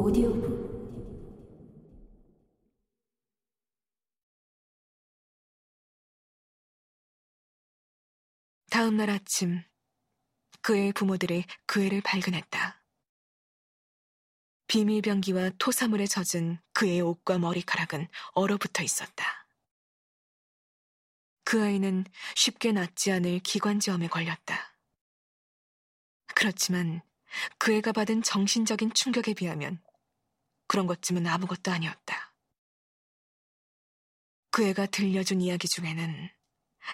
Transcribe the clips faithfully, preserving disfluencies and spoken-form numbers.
오디오북 다음 날 아침, 그의 부모들이 그 애를 발견했다. 비밀병기와 토사물에 젖은 그의 옷과 머리카락은 얼어붙어 있었다. 그 아이는 쉽게 낫지 않을 기관지염에 걸렸다. 그렇지만 그 애가 받은 정신적인 충격에 비하면 그런 것쯤은 아무것도 아니었다. 그 애가 들려준 이야기 중에는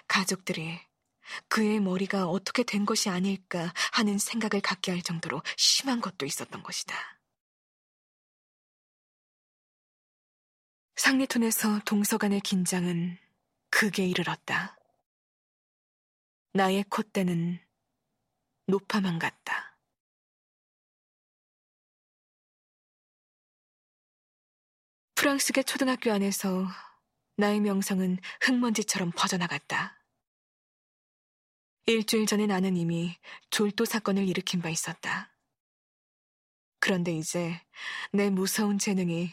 가족들이 그의 머리가 어떻게 된 것이 아닐까 하는 생각을 갖게 할 정도로 심한 것도 있었던 것이다. 상리톤에서 동서간의 긴장은 극에 이르렀다. 나의 콧대는 노파만 같다. 프랑스계 초등학교 안에서 나의 명성은 흙먼지처럼 퍼져나갔다. 일주일 전에 나는 이미 졸도 사건을 일으킨 바 있었다. 그런데 이제 내 무서운 재능이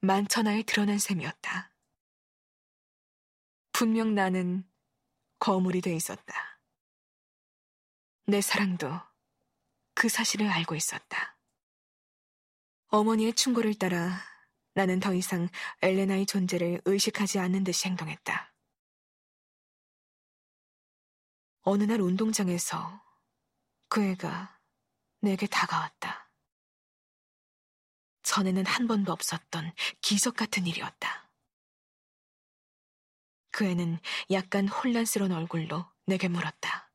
만천하에 드러난 셈이었다. 분명 나는 거물이 돼 있었다. 내 사랑도 그 사실을 알고 있었다. 어머니의 충고를 따라 나는 더 이상 엘레나의 존재를 의식하지 않는 듯이 행동했다. 어느 날 운동장에서 그 애가 내게 다가왔다. 전에는 한 번도 없었던 기적 같은 일이었다. 그 애는 약간 혼란스러운 얼굴로 내게 물었다.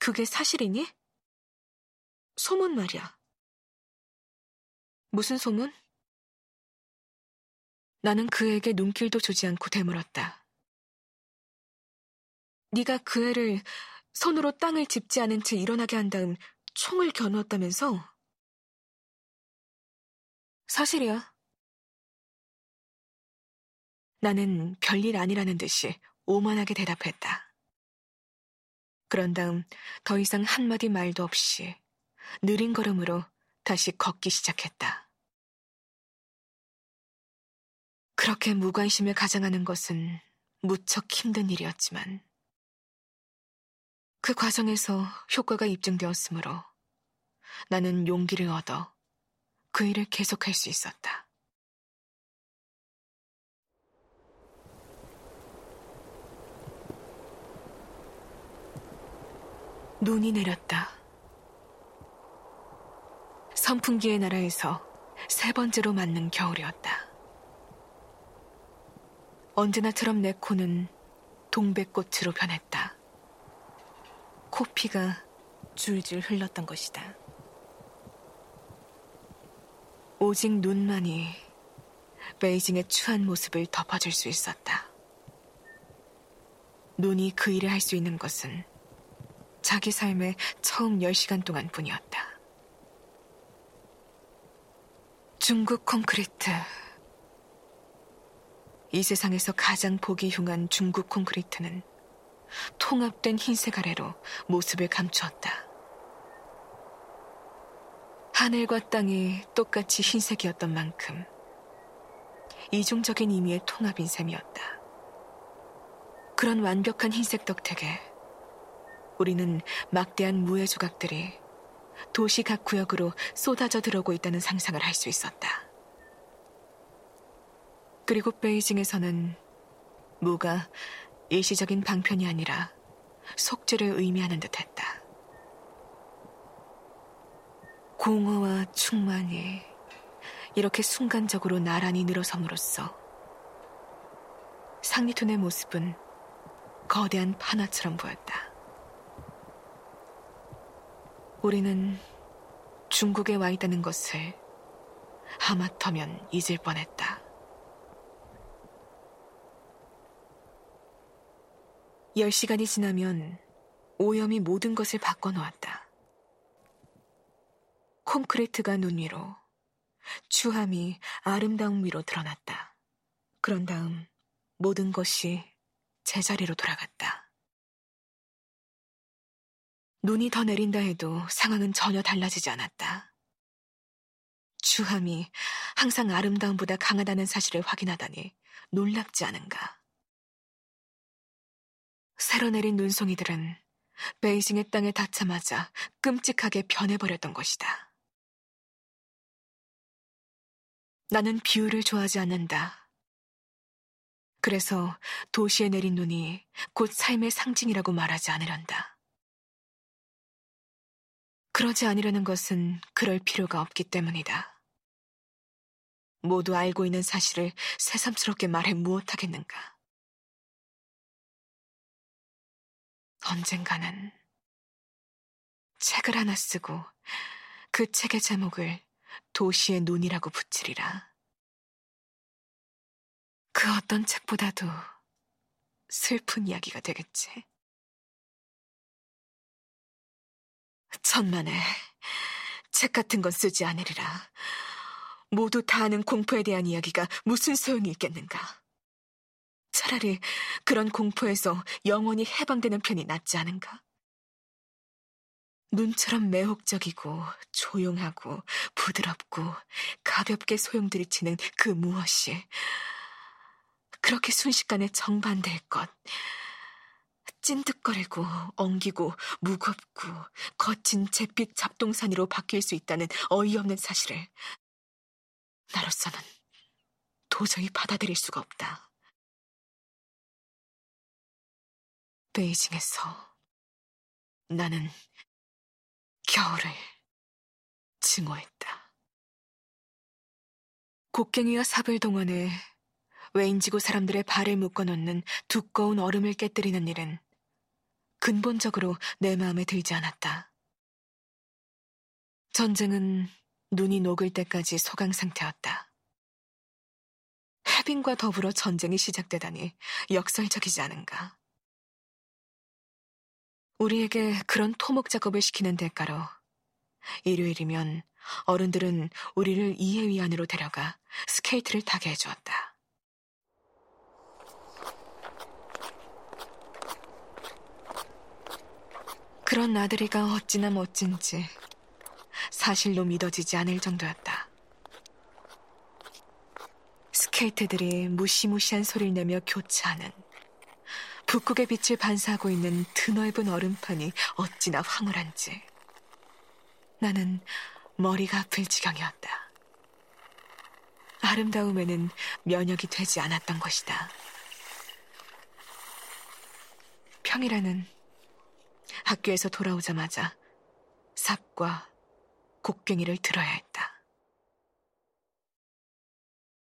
그게 사실이니? 소문 말이야. 무슨 소문? 나는 그에게 눈길도 주지 않고 되물었다. 네가 그 애를 손으로 땅을 짚지 않은 채 일어나게 한 다음 총을 겨누었다면서? 사실이야. 나는 별일 아니라는 듯이 오만하게 대답했다. 그런 다음 더 이상 한마디 말도 없이 느린 걸음으로 다시 걷기 시작했다. 그렇게 무관심을 가장하는 것은 무척 힘든 일이었지만 그 과정에서 효과가 입증되었으므로 나는 용기를 얻어 그 일을 계속할 수 있었다. 눈이 내렸다. 선풍기의 나라에서 세 번째로 맞는 겨울이었다. 언제나처럼 내 코는 동백꽃으로 변했다. 코피가 줄줄 흘렀던 것이다. 오직 눈만이 베이징의 추한 모습을 덮어줄 수 있었다. 눈이 그 일을 할 수 있는 것은 자기 삶의 처음 열 시간 동안 뿐이었다. 중국 콘크리트. 이 세상에서 가장 보기 흉한 중국 콘크리트는 통합된 흰색 아래로 모습을 감추었다. 하늘과 땅이 똑같이 흰색이었던 만큼 이중적인 의미의 통합인 셈이었다. 그런 완벽한 흰색 덕택에 우리는 막대한 무의 조각들이 도시 각 구역으로 쏟아져 들어오고 있다는 상상을 할 수 있었다. 그리고 베이징에서는 무가 일시적인 방편이 아니라 속죄를 의미하는 듯했다. 공허와 충만이 이렇게 순간적으로 나란히 늘어섬으로써 상리톤의 모습은 거대한 판화처럼 보였다. 우리는 중국에 와 있다는 것을 하마터면 잊을 뻔했다. 열 시간이 지나면 오염이 모든 것을 바꿔놓았다. 콘크리트가 눈 위로, 추함이 아름다움 위로 드러났다. 그런 다음 모든 것이 제자리로 돌아갔다. 눈이 더 내린다 해도 상황은 전혀 달라지지 않았다. 주함이 항상 아름다움보다 강하다는 사실을 확인하다니 놀랍지 않은가. 새로 내린 눈송이들은 베이징의 땅에 닿자마자 끔찍하게 변해버렸던 것이다. 나는 비유를 좋아하지 않는다. 그래서 도시에 내린 눈이 곧 삶의 상징이라고 말하지 않으련다. 그러지 않으려는 것은 그럴 필요가 없기 때문이다. 모두 알고 있는 사실을 새삼스럽게 말해 무엇하겠는가. 언젠가는 책을 하나 쓰고 그 책의 제목을 도시의 눈이라고 붙이리라. 그 어떤 책보다도 슬픈 이야기가 되겠지. 천만에 책 같은 건 쓰지 않으리라. 모두 다 아는 공포에 대한 이야기가 무슨 소용이 있겠는가. 차라리 그런 공포에서 영원히 해방되는 편이 낫지 않은가? 눈처럼 매혹적이고 조용하고 부드럽고 가볍게 소용돌이치는 그 무엇이 그렇게 순식간에 정반될 것, 찐득거리고 엉기고 무겁고 거친 잿빛 잡동사니로 바뀔 수 있다는 어이없는 사실을 나로서는 도저히 받아들일 수가 없다. 베이징에서 나는 겨울을 증오했다. 곡괭이와 삽을 동원해 외인지구 사람들의 발을 묶어놓는 두꺼운 얼음을 깨뜨리는 일은 근본적으로 내 마음에 들지 않았다. 전쟁은 눈이 녹을 때까지 소강 상태였다. 해빙과 더불어 전쟁이 시작되다니 역설적이지 않은가. 우리에게 그런 토목 작업을 시키는 대가로 일요일이면 어른들은 우리를 이해 위안으로 데려가 스케이트를 타게 해주었다. 그런 나들이가 어찌나 멋진지 사실로 믿어지지 않을 정도였다. 스케이트들이 무시무시한 소리를 내며 교차하는 북극의 빛을 반사하고 있는 드넓은 얼음판이 어찌나 황홀한지 나는 머리가 아플 지경이었다. 아름다움에는 면역이 되지 않았던 것이다. 평일에는 학교에서 돌아오자마자 삽과 곡괭이를 들어야 했다.